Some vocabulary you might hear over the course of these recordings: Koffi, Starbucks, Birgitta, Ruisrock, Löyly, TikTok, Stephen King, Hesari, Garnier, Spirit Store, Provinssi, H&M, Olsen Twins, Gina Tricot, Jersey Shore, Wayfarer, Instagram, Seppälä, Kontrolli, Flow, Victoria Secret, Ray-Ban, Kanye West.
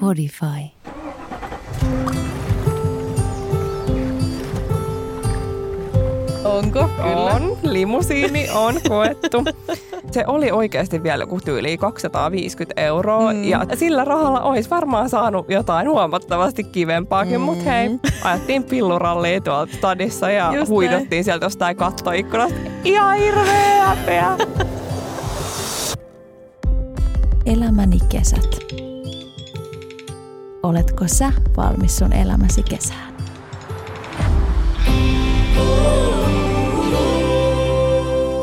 Podify. Onko? Kyllä. On. Limusiini on koettu. Se oli oikeasti vielä joku tyyli 250 €. Ja sillä rahalla olisi varmaan saanut jotain huomattavasti kivempaakin. Mutta hei, ajettiin pillurallia tuolla stadissa ja just huidottiin näin sieltä jostain kattoikkunasta. Ihan hirveä häpeä. Elämäni kesät. Oletko sä valmis sun elämäsi kesään?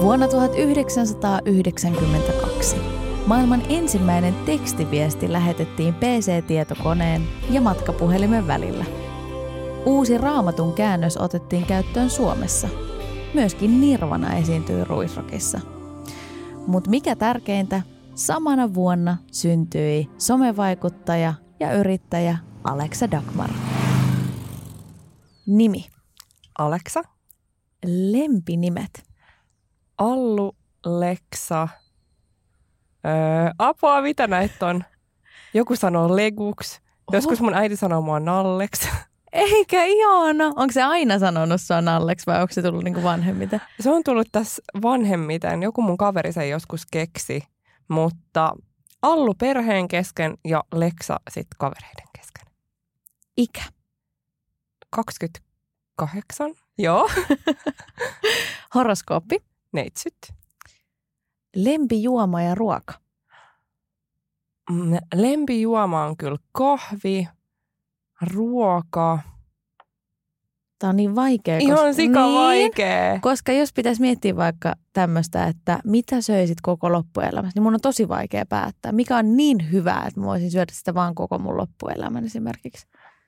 Vuonna 1992 maailman ensimmäinen tekstiviesti lähetettiin PC-tietokoneen ja matkapuhelimen välillä. Uusi Raamatun käännös otettiin käyttöön Suomessa. Myöskin Nirvana esiintyi Ruisrockissa. Mut mikä tärkeintä, samana vuonna syntyi somevaikuttaja ja yrittäjä Alexa Dagmar. Nimi. Alexa. Lempinimet. Allu, Leksa, apua, mitä näitä on? Joku sanoo Leguks, joskus mun äiti sanoo mua Nalleks. Eikä ihana. Onko se aina sanonut sua Nalleks vai onko se tullut niinku vanhemmiten? Se on tullut tässä vanhemmiten. Joku mun kaveri sen joskus keksi, mutta Allu perheen kesken ja Leksa sitten kavereiden kesken. Ikä? 28. Joo. Horoskooppi. Neitsyt. Lempijuoma ja ruoka. Lempijuoma on kyllä kahvi, ruoka. Tämä on niin vaikea. Ihan sikavaikea. Niin, koska jos pitäisi miettiä vaikka tämmöistä, että mitä söisit koko loppuelämässä, niin mun on tosi vaikea päättää. Mikä on niin hyvää, että mä voisin syödä sitä vaan koko mun loppuelämän esimerkiksi.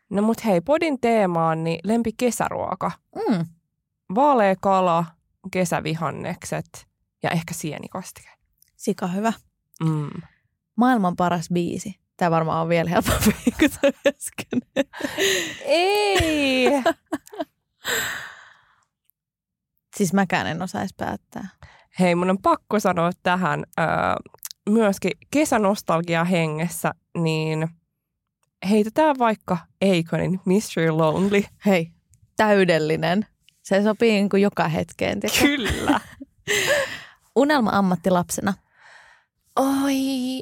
No mut hei, podin teema on niin lempikesäruoka. Vaalea kala, kesävihannekset ja ehkä sienikastike. Sika hyvä. Maailman paras biisi. Tämä varmaan on vielä helpompi kuin se äsken. Ei! Siis mäkään en osaisi päättää. Hei, mun on pakko sanoa tähän myöskin kesänostalgia hengessä, niin heitetään vaikka Eikonin Mystery Lonely. Hei, täydellinen. Se sopii niin kuin joka hetkeen. Tietysti. Kyllä. Unelma-ammatti lapsena. Oi,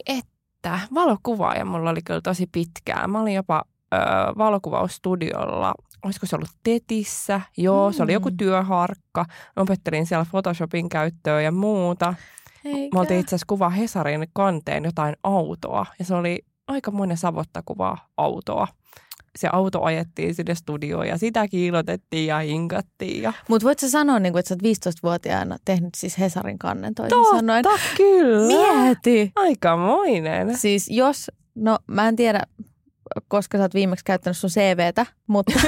että. Valokuvaaja mulla oli kyllä tosi pitkään. Mä olin jopa valokuvausstudiolla. Olisiko se ollut Tetissä? Joo, se oli joku työharkka. Opettelin siellä Photoshopin käyttöä ja muuta. Eikä. Mä oltiin itse asiassa kuvaa Hesarin kanteen jotain autoa. Ja se oli aikamoinen savottakuvaa autoa. Se auto ajettiin sinne studioon ja sitä kiilotettiin ja hinkattiin. Ja mutta voitko sä sanoa, että sä oot 15-vuotiaana tehnyt siis Hesarin kannen toisin sanoen? Totta, kyllä. Mieti. Aikamoinen. Siis jos, no mä en tiedä, koska sä oot viimeksi käyttänyt sun CVtä, mutta,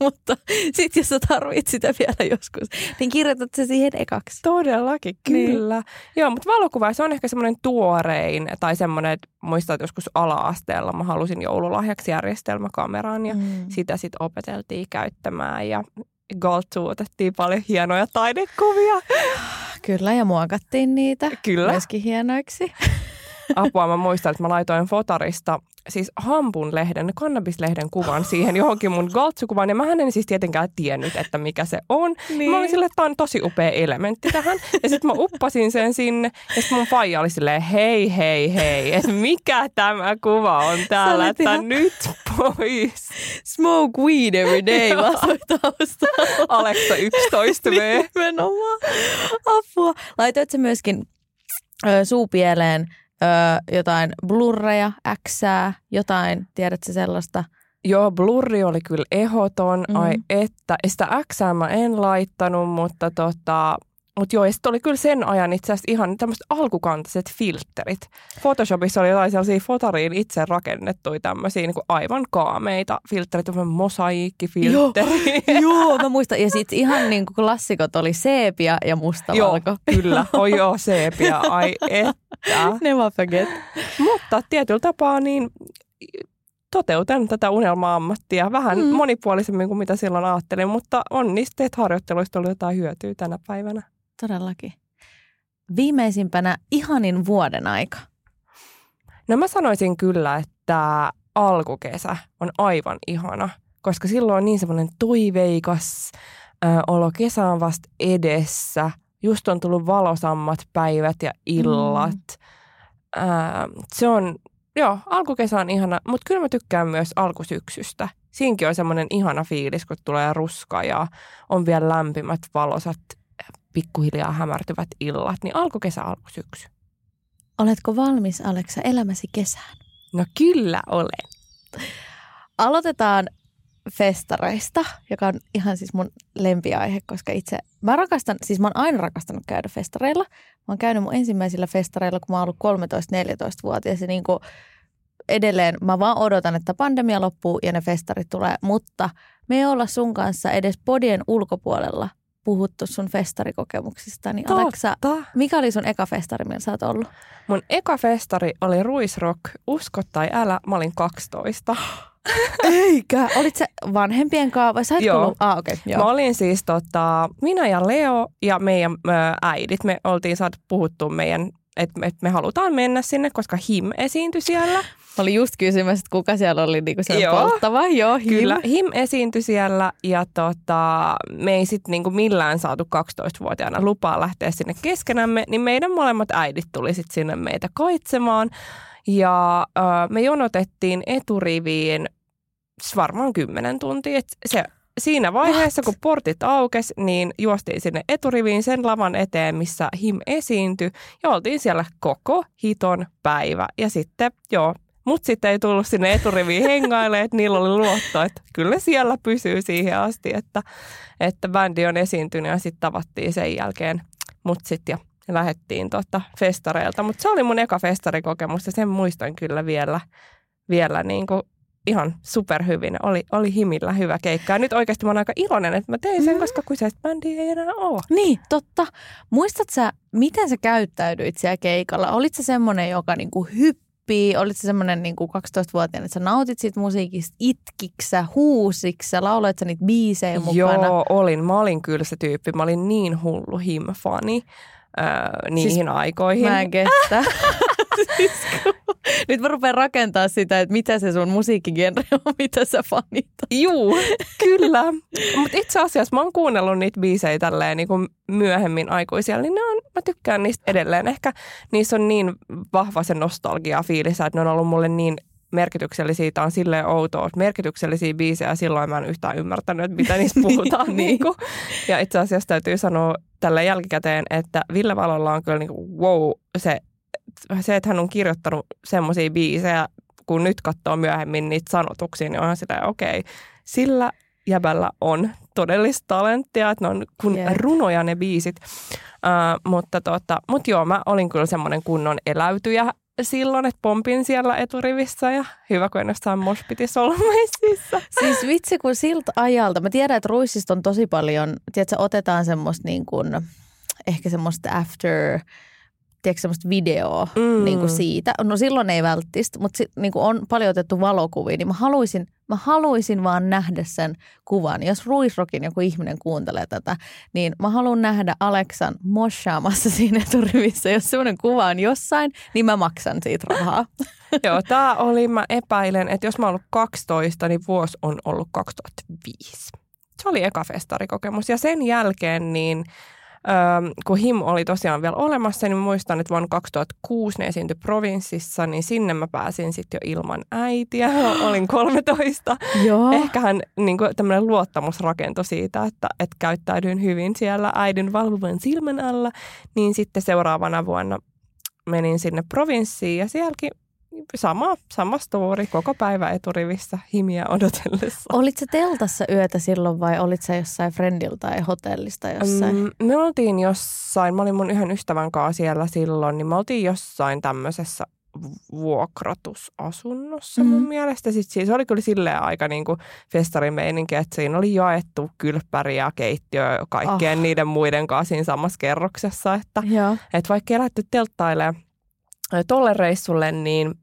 mutta sit jos sä tarvit sitä vielä joskus, niin kirjoitat se siihen ekaksi. Todellakin, kyllä. Niin. Joo, mutta valokuva, se on ehkä semmoinen tuorein tai semmoinen, että muistan, että joskus ala-asteella mä halusin joululahjaksi järjestelmäkameran ja sitä sitten opeteltiin käyttämään ja Galtsuun otettiin paljon hienoja taidekuvia. Kyllä, ja muokattiin niitä. Kyllä. Myöskin hienoiksi. Apua, mä muistan, että mä laitoin fotarista siis Hampun-lehden, kannabislehden kuvan siihen johonkin mun Galtsu-kuvaan. Ja mähän en siis tietenkään tiennyt, että mikä se on. Niin. Mä olin silleen, että tää on tosi upea elementti tähän. Ja sit mä uppasin sen sinne. Ja sit mun faija oli silleen, hei, hei, hei. Että mikä tämä kuva on täällä, että ihan nyt pois. Smoke weed every day vasoi taustalla. Alexa 11 V. Nimenomaan. Apua. Laitoit sä myöskin suupieleen jotain blurreja, äksää, jotain, tiedätkö sellaista? Joo, blurri oli kyllä ehdoton. Ai että, sitä äksää mä en laittanut, mutta mutta joo, ja sitten oli kyllä sen ajan itse asiassa ihan tämmöiset alkukantaiset filterit. Photoshopissa oli jotain sellaisia fotariin itse rakennettuja tämmöisiä niin kuin aivan kaameita filterit, tämmöinen mosaiikkifilteri. Joo, mä muistan. Ja sitten ihan niin kuin klassikot oli seepia ja mustavalko. Joo, kyllä. Oi joo, seepia. Ai että. Never forget. Mutta tietyllä tapaa niin toteutan tätä unelma-ammattia vähän monipuolisemmin kuin mitä silloin ajattelin, mutta on niistä harjoitteluista ollut jotain hyötyä tänä päivänä. Todellakin. Viimeisimpänä ihanin vuoden aika. No mä sanoisin kyllä, että alkukesä on aivan ihana, koska silloin on niin semmoinen toiveikas olo. Kesä on vasta edessä. Just on tullut valosammat päivät ja illat. Se on, joo, alkukesä on ihana, mutta kyllä mä tykkään myös alkusyksystä. Siinkin on semmoinen ihana fiilis, kun tulee ruska ja on vielä lämpimät valosat, pikkuhiljaa hämärtyvät illat. Niin alkukesä, alkusyksy. Oletko valmis, Alexa, elämäsi kesään? No kyllä olen. Aloitetaan festareista, joka on ihan siis mun lempiaihe, koska itse mä rakastan, siis mä oon aina rakastanut käydä festareilla. Mä oon käynyt mun ensimmäisillä festareilla, kun mä oon ollut 13-14-vuotias ja niin kuin edelleen mä vaan odotan, että pandemia loppuu ja ne festarit tulee, mutta me ei olla sun kanssa edes podien ulkopuolella puhuttu sun festarikokemuksista. Niin Alexa, mikä oli sun eka festari, millä sä oot ollut? Mun eka festari oli Ruisrock. Usko tai älä, mä olin 12. Eikä. Olit sä vanhempien kanssa vai sä et tullut? Ah, okay. Joo. Mä olin siis minä ja Leo ja meidän äidit. Me oltiin saatu puhuttua meidän, että me halutaan mennä sinne, koska HIM esiintyi siellä. Oli just kysymässä, että kuka siellä oli niinku siellä polttava. Joo, HIM. Kyllä, HIM esiintyi siellä ja me ei sitten niinku millään saatu 12-vuotiaana lupaa lähteä sinne keskenämme, niin meidän molemmat äidit tuli sitten sinne meitä kaitsemaan ja me jonotettiin eturiviin varmaan 10 tuntia. Siinä vaiheessa, kun portit aukesi, niin juostiin sinne eturiviin sen lavan eteen, missä HIM esiintyi. Ja oltiin siellä koko hiton päivä. Ja sitten, joo, mut sitten ei tullut sinne eturiviin hengailemaan, että niillä oli luotto, että kyllä siellä pysyy siihen asti, että bändi on esiintynyt ja sitten tavattiin sen jälkeen mutsit ja lähdettiin festareilta. Mutta se oli mun eka festarikokemus ja sen muistan kyllä vielä niin kuin ihan superhyvin. Oli HIMillä hyvä keikka. Ja nyt oikeasti mä oon aika iloinen, että mä tein sen, koska kyseistä bändiä ei enää ole. Niin, totta. Muistatko sä, miten sä käyttäydyit siellä keikalla? Olitko sä semmoinen, joka niinku hyppii? Olitko sä semmoinen niinku 12-vuotiaana, että sä nautit siitä musiikista? Itkiksä, huusiksä, lauloit sä niitä biisejä mukana? Joo, olin. Mä olin kyllä se tyyppi. Mä olin niin hullu HIM-fani niihin aikoihin. Mä en kestä. Nyt mä rupean rakentamaan sitä, että mitä se sun musiikkigenre on, mitä sä fanitat. Juu, kyllä. Mutta itse asiassa mä oon kuunnellut niitä biisejä tälleen niin kuin myöhemmin aikuisia, niin mä tykkään niistä edelleen. Ehkä niissä on niin vahva se nostalgia-fiilis, että ne on ollut mulle niin merkityksellisiä. Tämä on silleen outoa, että merkityksellisiä biisejä silloin mä en yhtään ymmärtänyt, että mitä niissä puhutaan. Niin. Ja itse asiassa täytyy sanoa tällä jälkikäteen, että Ville Valolla on kyllä niin kuin, wow, se, että hän on kirjoittanut semmoisia biisejä, kun nyt katsoo myöhemmin niitä sanotuksia, niin onhan sitä okei. Sillä jäbällä on todellista talenttia, että ne on kun runoja ne biisit. Mutta joo, mä olin kyllä semmoinen kunnon eläytyjä silloin, että pompin siellä eturivissä ja hyvä, kun en jossain moshpitissä olla messissä. Siis vitsi, kun siltä ajalta. Mä tiedän, että Ruissista on tosi paljon, tiedätkö, otetaan semmoista niin kuin, ehkä semmoista after... tiedätkö semmoista videoa niin kuin siitä. No silloin ei välttistä, mutta niin kuin on paljon otettu valokuvia, niin mä haluaisin vaan nähdä sen kuvan. Jos Ruisrockin joku ihminen kuuntelee tätä, niin mä haluan nähdä Aleksan moshaamassa siinä eturivissä. Jos semmoinen kuva on jossain, niin mä maksan siitä rahaa. Joo, tää oli, mä epäilen, että jos mä oon ollut 12, niin vuosi on ollut 2005. Se oli eka festarikokemus ja sen jälkeen niin... kun HIM oli tosiaan vielä olemassa, niin muistan, että vuonna 2006 ne esiintyi Provinssissa, niin sinne mä pääsin sitten jo ilman äitiä. Olin 13. Joo. Ehkähän niin tämmöinen luottamus rakentui siitä, että käyttäydyin hyvin siellä äidin valvovan silmän alla. Niin sitten seuraavana vuonna menin sinne Provinssiin ja sielläkin sama story koko päivä eturivissä HIMiä odotellessa. Olitko teltassa yötä silloin vai olitko jossain friendilta tai hotellista jossain? Me oltiin jossain, mä olin mun yhden ystävän kanssa siellä silloin, niin me oltiin jossain tämmöisessä vuokratusasunnossa mun mielestä. Sitten se oli kyllä silleen aika niin kuin festarimeininki, että siinä oli jaettu kylppäri ja keittiö kaikkien niiden muiden kanssa siinä samassa kerroksessa. Että vaikka ei lähdetty telttailemaan tolle reissulle, niin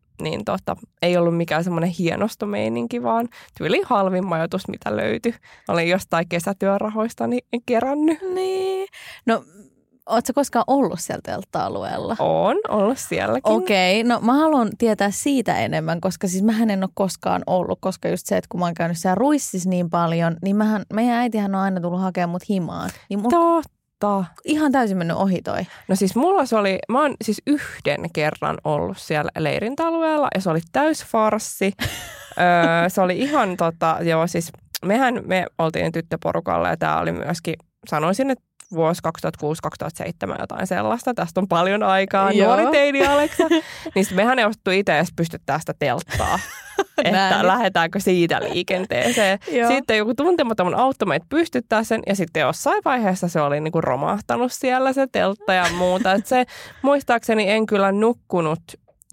ei ollut mikään semmoinen hienostomeininki, vaan tyyli halvin majoitus, mitä löytyi. Olin jostain kesätyörahoista kerännyt. Niin. No Ootko koskaan ollut siellä teltta-alueella? Oon ollut sielläkin. Okei, no mä haluan tietää siitä enemmän, koska siis mähän en ole koskaan ollut, koska just se, että kun mä oon käynyt siellä Ruississa niin paljon, niin meidän äitihän on aina tullut hakemaan mut himaan. Niin totta. Ihan täysin mennyt ohi toi. No siis mulla se oli, mä oon siis yhden kerran ollut siellä leirintäalueella ja se oli täysfarssi. Se oli ihan joo siis me oltiin tyttöporukalla ja tää oli myöskin, sanoisin, että vuosi 2006-2007 jotain sellaista. Tästä on paljon aikaa. Joo. Nuori teini Alexa. Niin mehän ei ostettu itse edes pystyttää sitä telttaa. Että lähdetäänkö siitä liikenteeseen. Joo. Sitten joku tuntematon auttoi meitä pystyttää sen. Ja sitten jossain vaiheessa se oli niinku romahtanut siellä se teltta ja muuta. Et se muistaakseni en kyllä nukkunut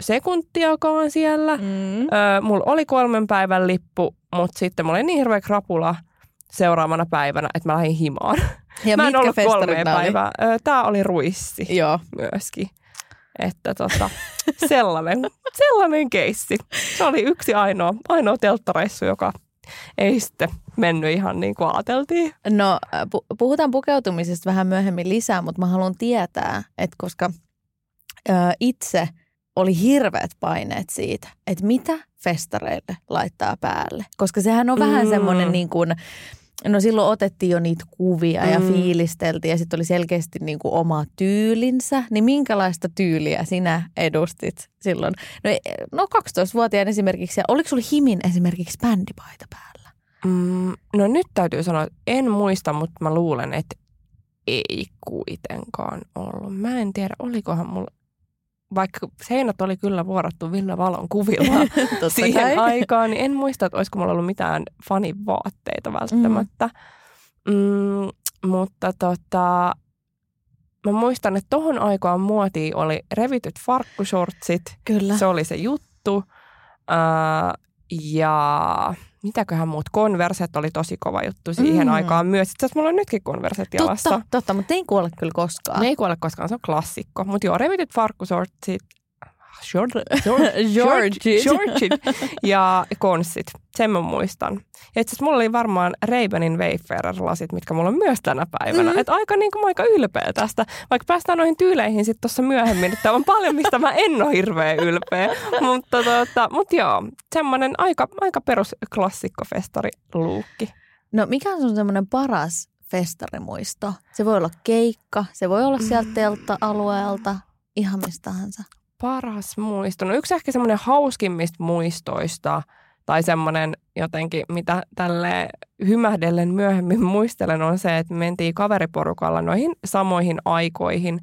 sekuntiakaan siellä. Mm. Mulla oli 3 päivän lippu, mutta sitten mulla oli niin hirveä krapula seuraavana päivänä, että mä lähdin himaan. Ja mä en ollut 3 päivää. Tää oli Ruissi. Joo. Myöskin. Että sellainen keissi. Se oli yksi ainoa telttareissu, joka ei sitten mennyt ihan niin kuin ajateltiin. No puhutaan pukeutumisesta vähän myöhemmin lisää, mutta mä haluan tietää, että koska itse oli hirveät paineet siitä, että mitä festareille laittaa päälle. Koska sehän on vähän semmoinen niin kuin... No silloin otettiin jo niitä kuvia ja fiilisteltiin ja sitten oli selkeästi niin kuin oma tyylinsä. Niin minkälaista tyyliä sinä edustit silloin? No 12-vuotiaan esimerkiksi. Ja oliko sulla HIMin esimerkiksi bändipaita päällä? No nyt täytyy sanoa, että en muista, mutta mä luulen, että ei kuitenkaan ollut. Mä en tiedä, olikohan mulla... Vaikka seinät oli kyllä vuorattu Ville Valon kuvilla siihen aikaan, niin en muista, että olisiko mulla ollut mitään fanivaatteita välttämättä. Mutta mä muistan, että tohon aikaan muotiin oli revityt farkkushortsit. Kyllä. Se oli se juttu. Ja mitäköhän muut? Konverset oli tosi kova juttu siihen aikaan myös. Itse asiassa mulla on nytkin konverset jalassa. Totta, mutta ei kuole kyllä koskaan. Ne ei kuole koskaan, se on klassikko. Mutta joo, revityt farkkusortsit, shortsit ja konsit. Sen mä muistan. Ja itse asiassa mulla oli varmaan Ray-Banin Wayfarer-lasit, mitkä mulla on myös tänä päivänä. Että aika ylpeä tästä. Vaikka päästään noihin tyyleihin sitten tuossa myöhemmin, että on paljon, mistä mä en ole hirveän ylpeä. Mutta joo, semmoinen aika perus klassikko-festari-luukki. No mikä on sun semmoinen paras festarimuisto? Se voi olla keikka, se voi olla sieltä teltta-alueelta, ihan mistä tahansa. Paras muisto. No yksi ehkä semmoinen hauskimmista muistoista tai semmoinen jotenkin, mitä tälle hymähdellen myöhemmin muistelen, on se, että mentiin kaveriporukalla noihin samoihin aikoihin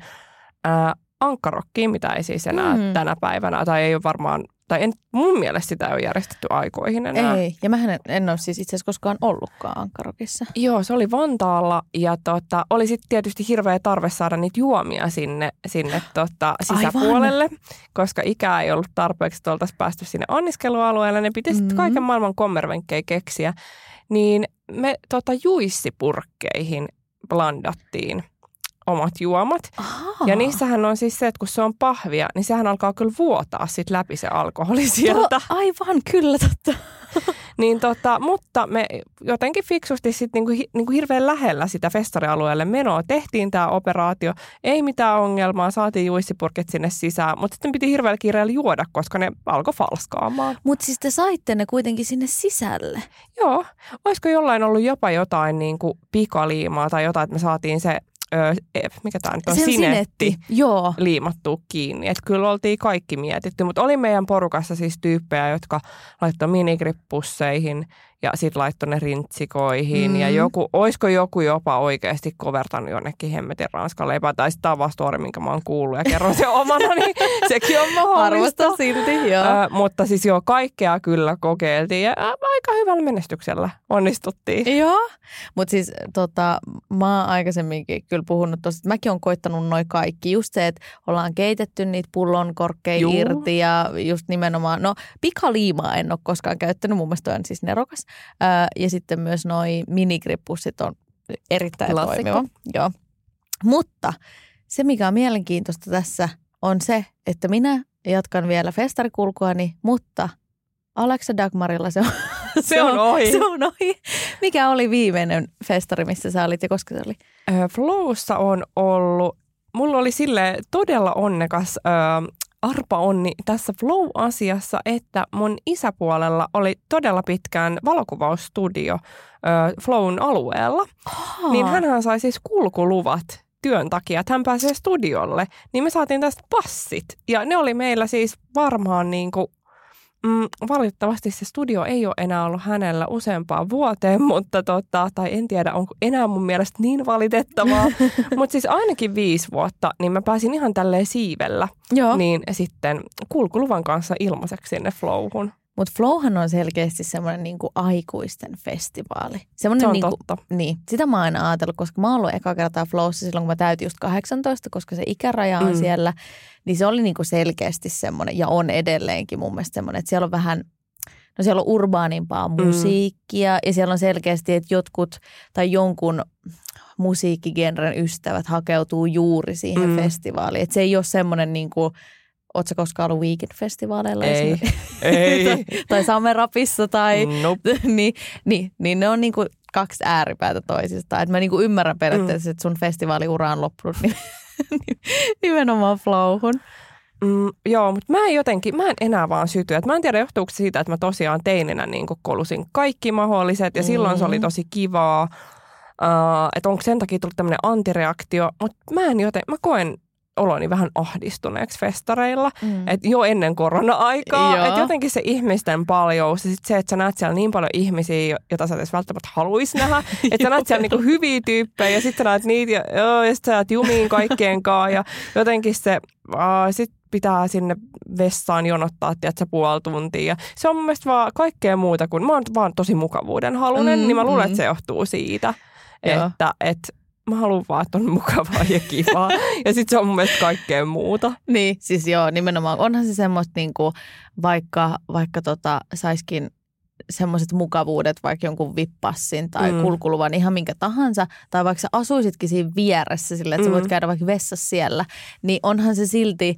Ankarokkiin, mitä ei siis enää tänä päivänä, tai ei ole varmaan, tai mun mielestä sitä ei ole järjestetty aikoihin enää. Ei, ja mähän en ole siis itse asiassa koskaan ollutkaan Ankarokissa. Joo, se oli Vantaalla, ja oli sitten tietysti hirveä tarve saada niitä juomia sinne sisäpuolelle, aivan, koska ikää ei ollut tarpeeksi, että oltaisiin päästy sinne anniskelualueelle, ne piti sitten kaiken maailman kommervenkkejä keksiä. Niin me juissipurkkeihin blandattiin omat juomat. Aha. Ja niissähän on siis se, että kun se on pahvia, niin sehän alkaa kyllä vuotaa sit läpi se alkoholi sieltä. Aivan, kyllä totta. Niin mutta me jotenkin fiksusti sitten niinku hirveän lähellä sitä festarialueelle menoa tehtiin tämä operaatio. Ei mitään ongelmaa, saatiin juissipurkit sinne sisään, mutta sitten piti hirveällä kiireellä juoda, koska ne alkoi falskaamaan. Mutta siis te saitte ne kuitenkin sinne sisälle. Joo. Olisiko jollain ollut jopa jotain niinku pikaliimaa tai jotain, että me saatiin se... mikä tämä nyt on? Sinetti. Joo. Liimattu kiinni. Et kyllä oltiin kaikki mietitty, mutta oli meidän porukassa siis tyyppejä, jotka laittoi minigripppusseihin ja sitten laittoi ne rintsikoihin. Ja olisiko joku jopa oikeasti kovertanut jonnekin hemmetin ranskan leipää, tai sitten on vastuori, minkä mä oon kuullut ja kerron sen omana, niin sekin on mahdollista. Arvostan silti, joo. Mutta siis joo, kaikkea kyllä kokeiltiin ja aika hyvällä menestyksellä onnistuttiin. Joo, mutta siis mä oon aikaisemminkin kyllä puhunut tosta, että mäkin oon koittanut noi kaikki. Just se, että ollaan keitetty niitä pullon korkein irti ja just nimenomaan, no pikaliimaa en ole koskaan käyttänyt, mun mielestä on siis nerokas. Ja sitten myös noi minigrippussit on erittäin toimiva. Joo. Mutta se, mikä on mielenkiintoista tässä, on se, että minä jatkan vielä festarikulkuani, mutta Alexa Dagmarilla se on ohi. Mikä oli viimeinen festari, missä sä olit ja koska se oli? Flowssa on ollut mulla oli sille todella onnekas arpaonni tässä Flow-asiassa, että mun isäpuolella oli todella pitkään valokuvaustudio Flown alueella. Oh. Niin hänhän sai siis kulkuluvat työn takia, että hän pääsee studiolle. Niin me saatiin tästä passit ja ne oli meillä siis varmaan niinku... valitettavasti se studio ei ole enää ollut hänellä useampaan vuoteen, mutta tai en tiedä, onko enää mun mielestä niin valitettavaa, mutta siis ainakin 5 vuotta, niin mä pääsin ihan tälleen siivellä, niin sitten kulkuluvan kanssa ilmaiseksi sinne Flowhun. Mutta Flowhan on selkeästi semmoinen niinku aikuisten festivaali. Semmoinen se on niinku, totta. Niin, sitä mä oon aina ajatellut, koska mä oon ollut eka kertaa Flowssa silloin, kun mä täytin just 18, koska se ikäraja on siellä. Niin se oli niinku selkeästi semmoinen, ja on edelleenkin mun mielestä semmoinen, että siellä on vähän, no siellä on urbaanimpaa musiikkia. Ja siellä on selkeästi, että jotkut tai jonkun musiikkigenren ystävät hakeutuu juuri siihen festivaaliin. Että se ei ole semmoinen niinku... Oletko koskaan ollut Weekend-festivaaleilla? Ei. tai Samerapissa tai... Nope. niin ne on niinku kaksi ääripäätä toisista. Et mä niinku ymmärrän periaatteessa, että sun festivaaliura on loppunut nimenomaan Flowhun. Joo, mutta mä en enää vaan syty. Et mä en tiedä, johtuuko siitä, että mä tosiaan teininä niinku kolusin kaikki mahdolliset ja silloin se oli tosi kivaa. Että onko sen takia tullut tämmöinen antireaktio. Mutta mä koen... oloni vähän ahdistuneeksi festareilla, että jo ennen korona-aikaa, että jotenkin se ihmisten paljous ja sitten se, että sä näet siellä niin paljon ihmisiä, joita sä edes välttämättä haluaisi nähdä, että sä näet siellä niinku hyviä tyyppejä ja sitten sä näet niitä ja sitten sä näet jumiin kaikkien kanssa ja jotenkin se, sitten pitää sinne vessaan jonottaa, tiedätkö, 0,5 tuntia. Se on mun mielestä vaan kaikkea muuta kuin, mä oon vaan tosi mukavuuden halunen, niin mä luulen, että se johtuu siitä, että mä haluan vaan, että on mukavaa ja kivaa. Ja sit se on mun mielestä kaikkea muuta. Niin, siis joo, nimenomaan. Onhan se semmoista niinku, vaikka saiskin semmoiset mukavuudet, vaikka jonkun vippassin tai kulkuluvan, ihan minkä tahansa. Tai vaikka sä asuisitkin siinä vieressä silleen, että sä voit käydä vaikka vessassa siellä. Niin onhan se silti,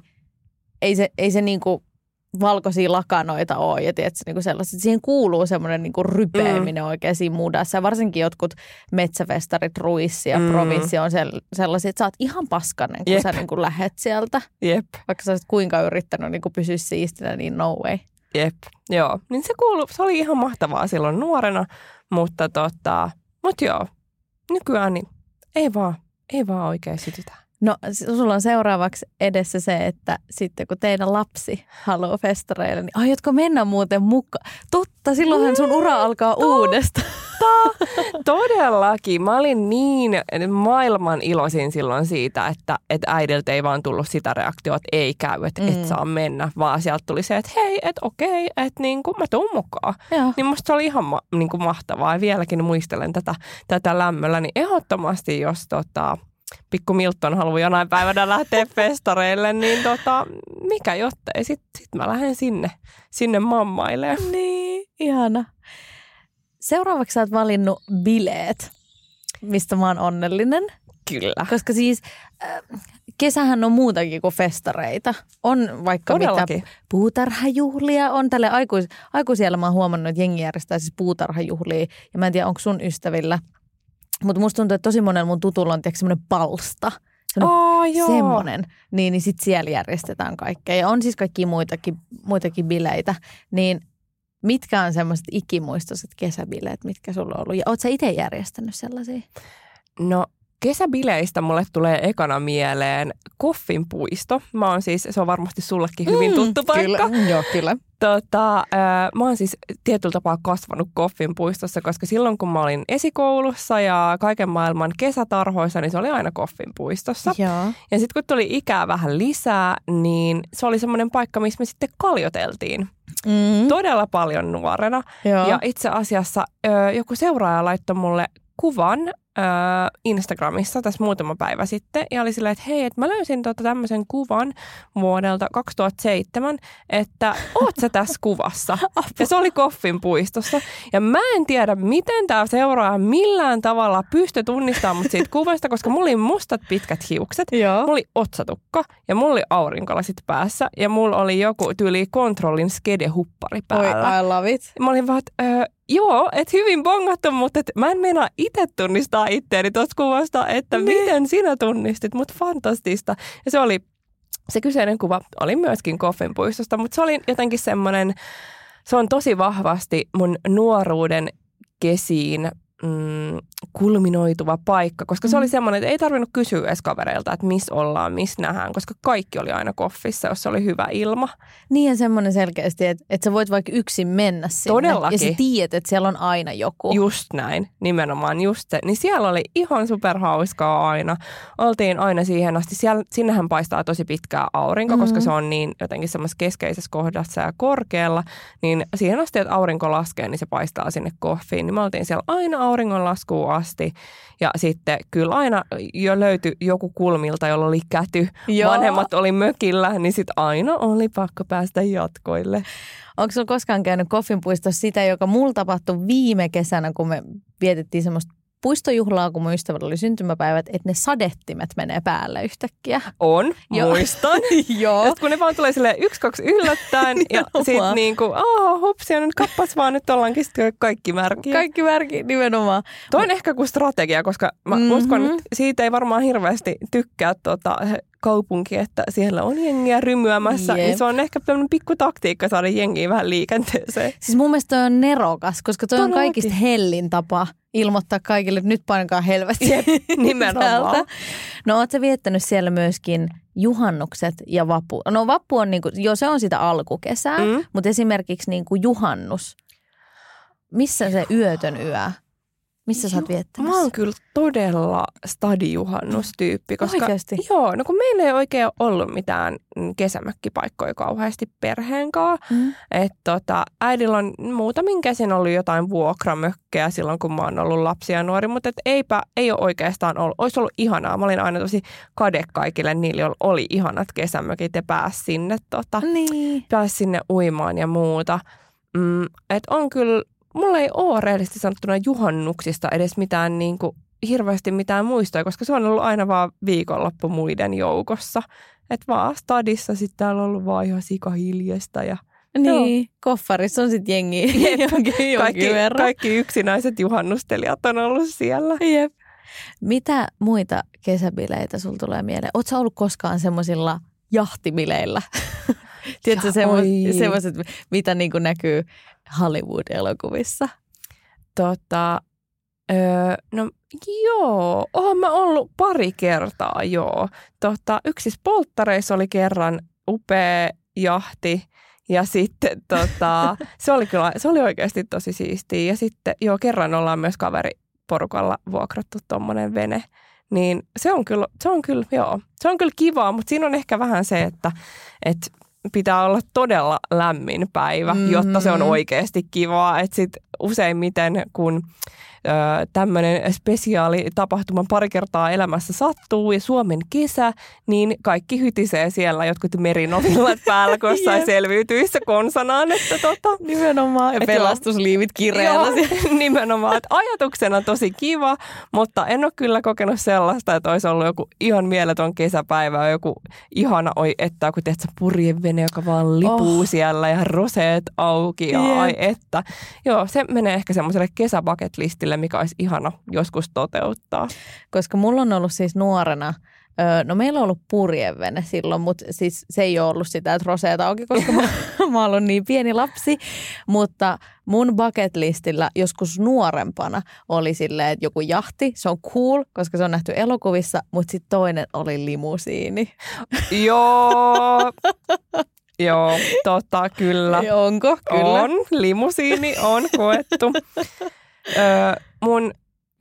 ei se niinku... valkoisia lakanoita on ja tiedätkö, niin kuin sellaiset. Siihen kuuluu semmoinen niin kuin rypeäminen oikein siinä mudassa. Ja varsinkin jotkut metsäfestarit, Ruissi ja Provinssi on sellaisia, että sä oot ihan paskanen, kun sä niin kuin lähet sieltä. Jep. Vaikka sä olisit kuinka yrittänyt niin kuin pysyä siistinä, niin no way. Jep, joo. Niin se oli ihan mahtavaa silloin nuorena, mutta joo, nykyään niin ei vaan oikein sytytä. No, sulla on seuraavaksi edessä se, että sitten kun teidän lapsi haluaa festareille, niin aiotko mennä muuten mukaan? Totta, silloinhan sun ura alkaa uudestaan. Todellakin. Mä olin niin maailman iloisin silloin siitä, että äidiltä ei vaan tullut sitä reaktiota, että ei käy, että et saa mennä. Vaan sieltä tuli se, että hei, että okei, että niinku, mä tuun mukaan. Joo. Niin musta se oli ihan niinku mahtavaa ja vieläkin muistelen tätä lämmöllä. Niin ehdottomasti, jos Pikku Milton haluaa jonain päivänä lähteä festareille, niin mikä jottei. Sitten mä lähden sinne mammailemaan. Niin, ihana. Seuraavaksi sä oot valinnut bileet, mistä mä oon onnellinen. Kyllä. Koska siis kesähän on muutakin kuin festareita. On vaikka todellakin. Mitä puutarhajuhlia on. Tälle aikuisiellä mä oon huomannut, että jengi järjestää siis puutarhajuhlia. Ja mä en tiedä, onko sun ystävillä... Mutta musta tuntuu, että tosi monen mun tutulla on semmoinen palsta. Semmoinen. Niin sit siellä järjestetään kaikkea. Ja on siis kaikki muitakin bileitä. Niin mitkä on semmoiset ikimuistoiset kesäbileet, mitkä sulla on ollut? Ja oot sä itse järjestänyt sellaisia? No kesäbileistä mulle tulee ekana mieleen Koffin puisto. Mä oon siis, se on varmasti sullekin hyvin tuttu paikka. Kyllä, joo, kyllä. Mä oon siis tietyllä tapaa kasvanut Koffin puistossa, koska silloin kun mä olin esikoulussa ja kaiken maailman kesätarhoissa, niin se oli aina Koffin puistossa. Joo. Ja sitten kun tuli ikää vähän lisää, niin se oli semmoinen paikka, missä me sitten kaljoteltiin. Todella paljon nuorena. Joo. Ja itse asiassa joku seuraaja laittoi mulle kuvan Instagramissa tässä muutama päivä sitten ja oli silleen, että hei, että mä löysin tämmöisen kuvan vuodelta 2007, että oot sä tässä kuvassa? Ja se oli Koffin puistossa. Ja mä en tiedä, miten tää seuraa millään tavalla pysty tunnistamaan mut siitä kuvasta, koska mulla oli mustat pitkät hiukset, mulla oli otsatukka ja mulla oli aurinkolasit päässä ja mulla oli joku tyyli Kontrollin skedehuppari päällä. Oi, I love it. Mä olin vaan, Joo, että hyvin bongattu, mutta mä en meinaa itse tunnistaa itseäni tuosta kuvasta, että miten sinä tunnistit, mutta fantastista. Ja se oli, se kyseinen kuva oli myöskin Koffinpuistosta, mutta se oli jotenkin semmoinen, se on tosi vahvasti mun nuoruuden kesiin kulminoituva paikka, koska se oli semmoinen, että ei tarvinnut kysyä edes kavereilta, että missä ollaan, missä nähdään, koska kaikki oli aina Koffissa, jos oli hyvä ilma. Niin ja semmoinen selkeästi, että sä voit vaikka yksin mennä sinne. Todellakin. Ja sä tiedät, että siellä on aina joku. Just näin, nimenomaan just se. Niin siellä oli ihan superhauskaa aina. Oltiin aina siihen asti. Sinnehän paistaa tosi pitkää aurinko, koska se on niin jotenkin semmoisessa keskeisessä kohdassa ja korkealla. Niin siihen asti, että aurinko laskee, niin se paistaa sinne Koffiin. Niin me oltiin siellä aina auringonlaskuun asti. Ja sitten kyllä aina jo löytyi joku kulmilta, jolla oli käty. Joo. Vanhemmat oli mökillä, niin sitten aina oli pakko päästä jatkoille. Onko sulla koskaan käynyt Koffinpuistossa sitä, joka mulla tapahtui viime kesänä, kun me vietettiin semmoista puistojuhlaa, kun mun ystävällä oli syntymäpäivät, että ne sadettimet menee päälle yhtäkkiä. On, joo. Muistan. Joo. Ja kun ne vaan tulee silleen 1-2 yllättäen ja sitten niin kuin, hupsia, nyt kappas vaan, nyt ollaankin kaikki märkiä. Kaikki märkiä, nimenomaan. Toi on ehkä kuin strategia, koska mä uskon, että siitä ei varmaan hirveästi tykkää kaupunki, että siellä on jengiä rymyämässä, niin se on ehkä tämmöinen pikku taktiikka saada jengiä vähän liikenteeseen. Siis mun mielestä toi on nerokas, koska toi on kaikista hellin tapa ilmoittaa kaikille, että nyt painakaa helvettiä. Nimenomaan. Täältä. No oot sä viettänyt siellä myöskin juhannukset ja vappu? No vappu on niinku, joo se on sitä alkukesää, mutta esimerkiksi niinku juhannus. Missä se yötön yö? Missä sä oot viettämässä? Mä oon kyllä todella stadijuhannustyyppi. Oikeasti? Joo, no kun meillä ei oikein ollut mitään kesämökkipaikkoja kauheasti perheen kanssa. Että äidillä on muutamin käsin ollut jotain vuokramökkejä silloin, kun mä oon ollut lapsi ja nuori. Mutta ei ole oikeastaan ollut. Olisi ollut ihanaa. Mä olin aina tosi kade kaikille niille, joilla oli ihanat kesämökit ja pääsi sinne uimaan ja muuta. Että on kyllä... Mulla ei ole rehellisesti sanottuna juhannuksista edes mitään niin kuin, hirveästi mitään muistoja, koska se on ollut aina vaan viikonloppu muiden joukossa. Että vaan stadissa sitten täällä on ollut vaan ihan sikahiljestä ja... Niin, joo. Koffarissa on sitten jengi jonkin verran. Kaikki yksinäiset juhannustelijat on ollut siellä. Jep. Mitä muita kesäbileitä sulla tulee mieleen? Ootko sä ollut koskaan semmoisilla jahtibileillä? Tiedätkö semmoiset, mitä niin kuin näkyy Hollywood-elokuvissa? No joo, oon mä ollut pari kertaa, joo. Yksi polttareissa oli kerran upea jahti ja sitten se oli oikeasti tosi siistiä. Ja sitten joo, kerran ollaan myös kaveriporukalla vuokrattu tommonen vene. Niin se on kyllä kivaa, mutta siinä on ehkä vähän se, että pitää olla todella lämmin päivä, jotta se on oikeasti kivaa. Että sitten useimmiten, kun tämmöinen spesiaali tapahtuma pari kertaa elämässä sattuu ja Suomen kesä, niin kaikki hytisee siellä jotkut merinovillat päällä, kun jossain selviytyissä konsanaan. Että nimenomaan. Ja pelastusliivit kireellä. Nimenomaan. Että ajatuksena tosi kiva, mutta en ole kyllä kokenut sellaista, että olisi ollut joku ihan mieletön kesäpäivä, joku ihana kun teet sä purjevene, joka vaan lipuu siellä ja roseet auki. Ja ai että. Joo, se menee ehkä semmoiselle kesäbucketlistille, mikä olisi ihana joskus toteuttaa. Koska mulla on ollut siis nuorena, no meillä on ollut purjevene silloin, mutta siis se ei ole ollut sitä, että roseet auki, koska mä olen niin pieni lapsi. Mutta mun bucketlistillä joskus nuorempana oli silleen, että joku jahti, se on cool, koska se on nähty elokuvissa, mutta sitten toinen oli limusiini. Joo! Joo, kyllä. Onko? Kyllä. On, limusiini on koettu. Mun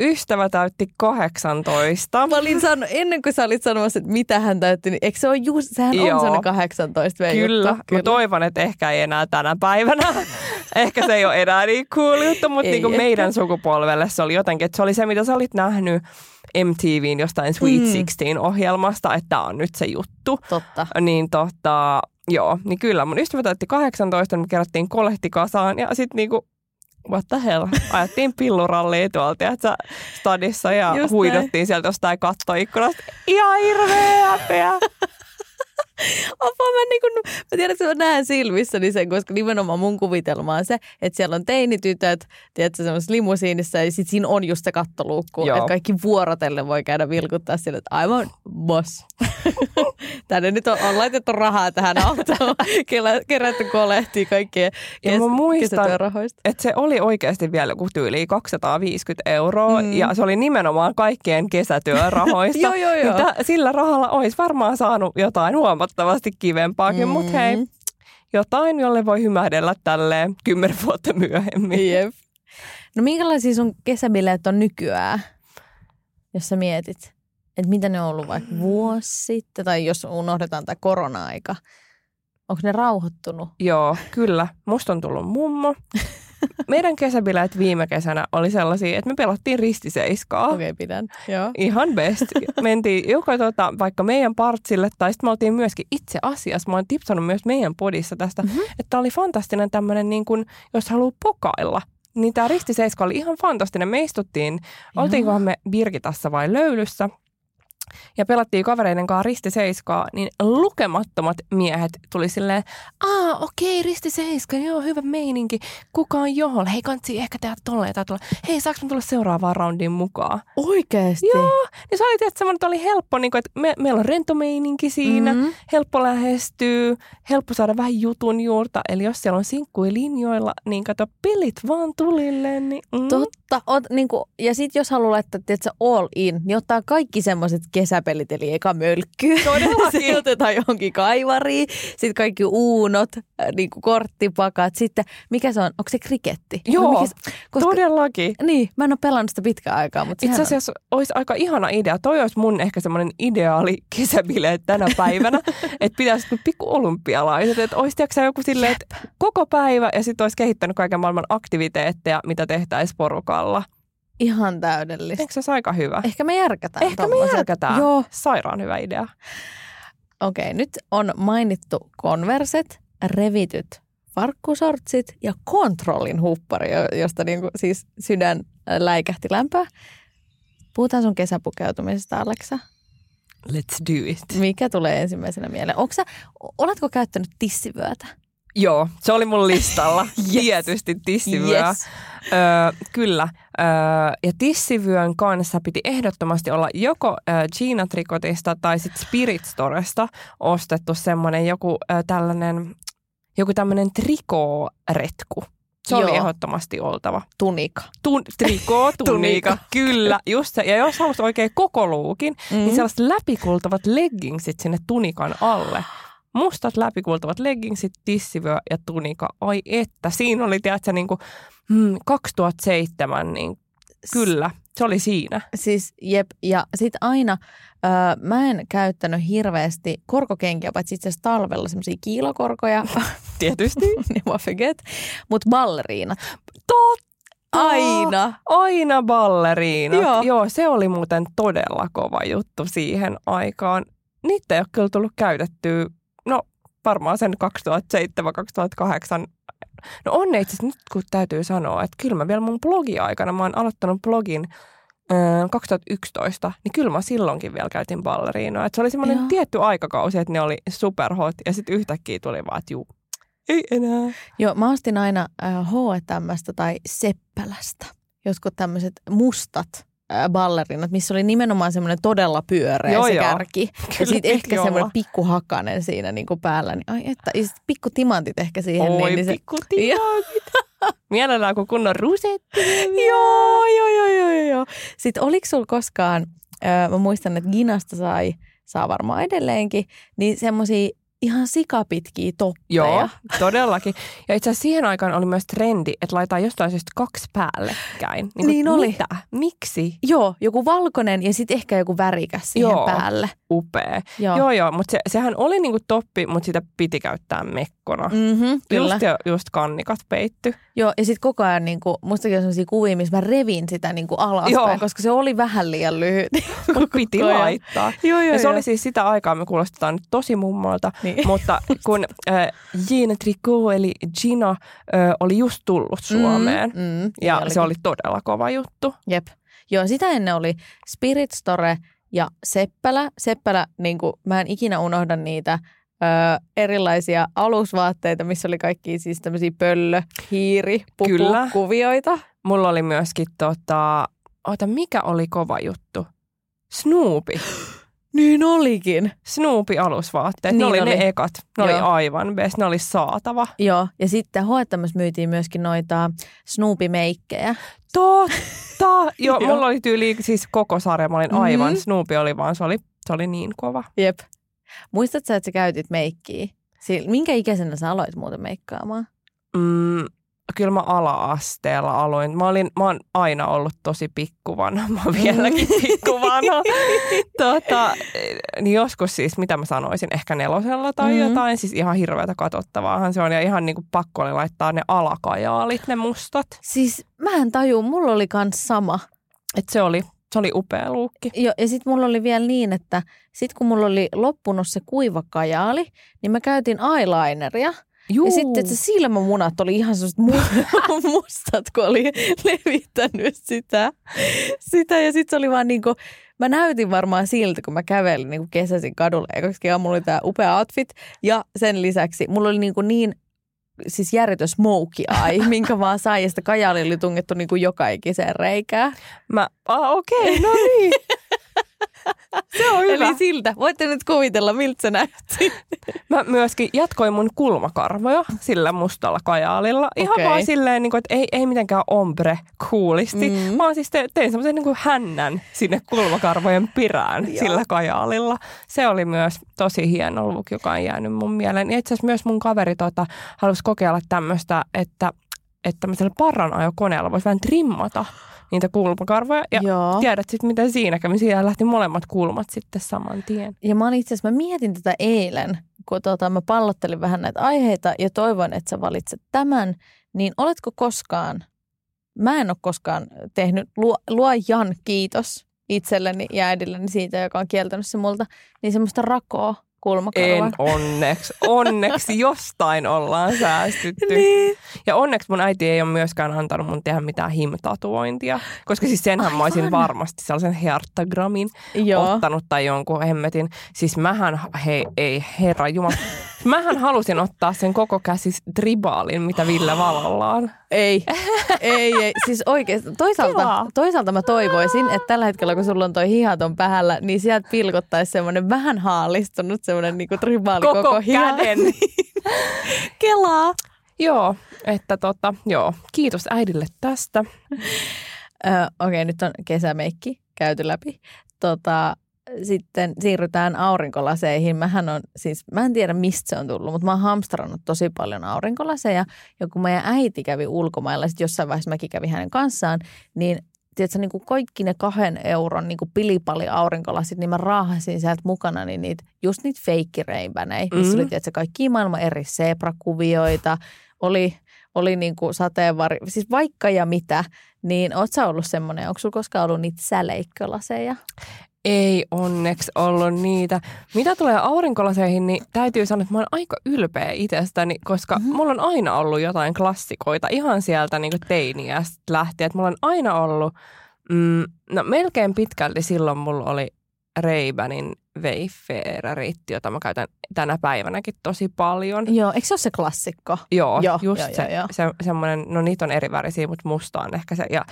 ystävä täytti 18. Mä olin sanonut, ennen kuin sä olit sanomassa, että mitä hän täytti, niin eikö se ole just, sehän on sellainen 18 vielä juttu. Kyllä, mä toivon, että ehkä ei enää tänä päivänä. Ehkä se ei ole enää niin cool juttu, mutta niin kuin meidän sukupolvelle se oli jotenkin, että se oli se, mitä sä olit nähnyt MTV:n jostain Sweet 16-ohjelmasta, että tää on nyt se juttu. Totta. Niin joo, niin kyllä mun ystävä täytti 18, me kerättiin kolehti kasaan ja sitten niinku what the hell? Ajettiin pillurallia tuolta stadissa ja huidottiin sieltä jostain kattoikkunasta. Ihan hirveä häpeä. Apua, mä tiedän, että mä näen silmissäni sen, koska nimenomaan mun kuvitelma on se, että siellä on teinitytöt, tiedätkö, semmoisessa limusiinissa, ja sitten siinä on just se kattoluukku, että kaikki vuorotellen voi käydä vilkuttaa sille, että aivan boss. Tänne nyt on laitettu rahaa tähän autoon, kerätty kolehtia kaikkien kesätyörahoista. Että se oli oikeasti vielä joku tyyli 250 €, ja se oli nimenomaan kaikkien kesätyörahoista. Joo. Sillä rahalla olisi varmaan saanut jotain huomattavasti kivempaakin, mutta hei, jotain, jolle voi hymähdellä tälleen 10 vuotta myöhemmin. Jep. No minkälaisia sun kesäbileet on nykyään, jos sä mietit, että mitä ne on ollut vaikka vuosi sitten, tai jos unohdetaan tämä korona-aika, onko ne rauhoittunut? Joo, kyllä. Musta on tullut mummo. Meidän kesäbileet viime kesänä oli sellaisia, että me pelattiin ristiseiskaa. Okei, pidän. Joo. Ihan best. Mentiin joko vaikka meidän partsille, tai sitten me oltiin myöskin itse asiassa. Mä oon tipsanut myös meidän podissa tästä, että tämä oli fantastinen tämmöinen, niin kun, jos haluaa pokailla. Niin tämä ristiseiska oli ihan fantastinen. Me istuttiin, oltiinkohan me Birgitassa vai Löylyssä. Ja pelattiin kavereiden kanssa ristiseiska, niin lukemattomat miehet tuli silleen, okei, ristiseiska, joo, hyvä meininki, kuka on johon? Hei, kansi ehkä tehdä tolleen tai tulla. Hei, saanko me tulla seuraavaan roundiin mukaan? Oikeesti? Joo, niin se oli tietysti semmoinen, että oli helppo, niin kuin, että meillä on rento meininki siinä, helppo lähestyy, helppo saada vähän jutun juurta. Eli jos siellä on sinkkuja linjoilla, niin kato, pelit vaan tulille. Niin, totta, ja sitten jos haluaa laittaa, että all in, niin ottaa kaikki semmoiset kesäpelit, eli eka mölkky. Todellakin. Sitten otetaan johonkin kaivariin. Sitten kaikki uunot, niin kuin korttipakat. Sitten, mikä se on? Onko se kriketti? Joo, todellakin. Niin, mä en ole pelannut sitä pitkään aikaa. Mutta itse asiassa olisi aika ihana idea. Toi olisi mun ehkä semmoinen ideaali kesäbileet tänä päivänä. Että pitäisi pikku olympialaiset. Että olisi tiiäksä joku silleen, että koko päivä ja sitten olisi kehittänyt kaiken maailman aktiviteetteja, mitä tehtäisiin porukalla. Ihan täydellistä. Eikö se olisi aika hyvä? Ehkä me järkätään. Joo. Sairaan hyvä idea. Okei, nyt on mainittu Converset, revityt farkkusortsit ja Kontrollin huppari, josta niinku siis sydän läikähti lämpöä. Puhutaan sun kesäpukeutumisesta, Alexa. Let's do it. Mikä tulee ensimmäisenä mieleen? Oletko käyttänyt tissivyötä? Joo, se oli mun listalla. Tietysti tissivyö. Yes. Kyllä. Ja tissivyön kanssa piti ehdottomasti olla joko Gina Tricotista tai sitten Spirit Storesta ostettu semmoinen joku tämmöinen trikooretku. Se oli ehdottomasti oltava. Tunika. Trikootunika, kyllä. Just se. Ja jos halusi oikein koko luukin, niin sellaiset läpikultavat leggingsit sinne tunikan alle. Mustat läpikultavat leggingsit, tissivyö ja tunika. Ai että, siinä oli, tiedätkö, niin kuin 2007, niin kyllä, se oli siinä. Siis jep, ja sitten aina, mä en käyttänyt hirveästi korkokenkiä, paitsi itse asiassa talvella semmoisia kiilokorkoja. Tietysti. Mutta balleriinat. Aina balleriinat. Joo, se oli muuten todella kova juttu siihen aikaan. Niitä ei ole kyllä tullut käytettyä. No varmaan sen 2007-2008. No on itse asiassa nyt, kun täytyy sanoa, että kyllä mä vielä mun blogi-aikana, mä oon aloittanut blogin 2011, niin kyllä mä silloinkin vielä käytin balleriinoa. Että se oli semmoinen tietty aikakausi, että ne oli superhot ja sitten yhtäkkiä tuli vaan, että ei enää. Joo, mä ostin aina H&M:stä tai Seppälästä jotkut tämmöiset mustat ballerinat, missä oli nimenomaan semmoinen todella pyöreä kärki. Kyllä, ja sitten ehkä semmoinen pikkuhakanen siinä niinku päällä. Niin, ai että, ja sitten pikkutimantit ehkä siihen. Pikkutimantit. Mielellään kun kunnon rusetti. Joo. Sitten oliko sulla koskaan, mä muistan, että Ginasta saa varmaan edelleenkin, niin semmoisia ihan sikapitkiä toppeja. Joo, todellakin. Ja itse asiassa siihen aikaan oli myös trendi, että laitetaan jostain syystä 2 päällekkäin. Niin oli. Mitä? Miksi? Joo, joku valkoinen ja sitten ehkä joku värikäs siihen päälle. Upea. Joo, mutta sehän oli niinku toppi, mutta sitä piti käyttää mekkona. Kyllä. Just kannikat peitty. Joo, ja sitten koko ajan niinku, mustakin on sellaisia kuvia, missä mä revin sitä niinku alaspäin, koska se oli vähän liian lyhyt. Kun piti laittaa. Joo, ja se oli siis sitä aikaa, me kuulostetaan nyt tosi mummolta. Niin. Mutta kun Gina Tricot eli Gina oli just tullut Suomeen ja se oli todella kova juttu. Jep. Joo, sitä ennen oli Spirit Store ja Seppälä. Seppälä, niin kuin, mä en ikinä unohda niitä erilaisia alusvaatteita, missä oli kaikki siis tämmöisiä pöllö, hiiri, pupu-kuvioita. Mulla oli myöskin mikä oli kova juttu? Snoopi. Niin olikin. Snoopi-alusvaatteet. Niin ne oli ne ekat. Ne oli aivan best. Ne oli saatava. Joo. Ja sitten H&M:ssä myytiin myöskin noita Snoopi-meikkejä. Totta! Joo, mulla oli tyyli siis koko sarja. Mä olin aivan. Snoopi oli vaan. Se oli niin kova. Jep. Muistatko, että sä käytit meikkiä? Minkä ikäisenä sä aloit muuten meikkaamaan? Kyllä mä ala-asteella aloin. Mä oon aina ollut tosi pikkuvanha. Mä oon vieläkin pikkuvanha. Niin joskus siis, mitä mä sanoisin, ehkä 4 tai jotain. Siis ihan hirveätä katsottavaahan se on. Ja ihan niinku pakko oli laittaa ne alakajaalit, ne mustat. Siis mä en tajuu, mulla oli kans sama. Että se oli upea luukki. Joo, ja sitten mulla oli vielä niin, että sitten kun mulla oli loppunut se kuivakajaali, niin mä käytin eyelineria. Juu. Ja sitten se silmämunat oli ihan sellaiset mustat, kun oli levittänyt sitä. Ja sitten se oli vaan niinku, mä näytin varmaan siltä, kun mä kävelin niinku kesäisin kadulla. Ja mulla oli tää upea outfit. Ja sen lisäksi mulla oli niinku niin siis järjetön smokey eye, minkä vaan sai. Ja sitä kajaali oli tungettu niinku joka ikiseen reikään. Okei, no niin. Se on hyvä. Eli siltä. Voitte nyt kuvitella, miltä se näytti. Mä myöskin jatkoin mun kulmakarvoja sillä mustalla kajaalilla. Ihan vaan silleen, että ei mitenkään ombre coolisti. Mä siis tein semmoisen hännän sinne kulmakarvojen pirään sillä kajaalilla. Se oli myös tosi hieno look, joka on jäänyt mun mieleen. Ja itse asiassa myös mun kaveri halusi kokeilla tämmöistä, että tämmöisellä parranajokoneella voisi vähän trimmata niitä kulmakarvoja. Ja tiedät sitten, mitä siinä kävi. Siinä lähti molemmat kulmat sitten saman tien. Ja mä itse asiassa, mä mietin tätä eilen, kun mä pallottelin vähän näitä aiheita ja toivon, että sä valitset tämän. Niin oletko koskaan, mä en ole koskaan tehnyt, luojan kiitos itselleni ja äidilleni siitä, joka on kieltänyt se multa, niin semmoista rakoa kulmakarvaa. En onneksi. Onneksi jostain ollaan säästytty. Niin. Ja onneksi mun äiti ei ole myöskään antanut mun tehdä mitään HIM-tatuointia. Koska siis senhän aivan. Mä olisin varmasti sellaisen heartagrammin ottanut tai jonkun hemmetin. Siis Mähän halusin ottaa sen koko käsi tribaalin, mitä Ville Valolla on. Ei. Siis oikeasti. Toisaalta mä toivoisin, että tällä hetkellä kun sulla on toi hihaton päällä, niin sieltä pilkottaisi semmoinen vähän haalistunut semmoinen niinku tribaali koko käden. Kelaa. Joo, että kiitos äidille tästä. Okei, nyt on kesämeikki käyty läpi. Sitten siirrytään aurinkolaseihin. Mä en tiedä mistä se on tullut, mutta mä oon hamstrannut tosi paljon aurinkolaseja. Ja kun meidän äiti kävi ulkomailla, sitten jossain vaiheessa mäkin kävin hänen kanssaan, niin tiedätkö, niin kuin kaikki ne 2 euron niin kuin pilipali aurinkolasit, niin mä raahasin sieltä mukana niin niitä feikki Ray-Baneja, missä oli tiedätkö, kaikki maailman eri zebrakuvioita, oli niin kuin sateenvarjo, siis vaikka ja mitä, niin oot sä ollut semmoinen, onko sulla koskaan ollut niitä säleikkölaseja? Ei onneksi ollut niitä. Mitä tulee aurinkolaseihin, niin täytyy sanoa, että mä oon aika ylpeä itsestäni, koska mulla on aina ollut jotain klassikoita ihan sieltä niin kuin teiniästä lähtien. Että mulla on aina ollut, melkein pitkälti silloin mulla oli Ray-Banin Wayfarerit, jota mä käytän tänä päivänäkin tosi paljon. Joo, eikö se ole se klassikko? Joo, semmoinen, no niitä on eri värisiä, mutta musta on ehkä se. Ja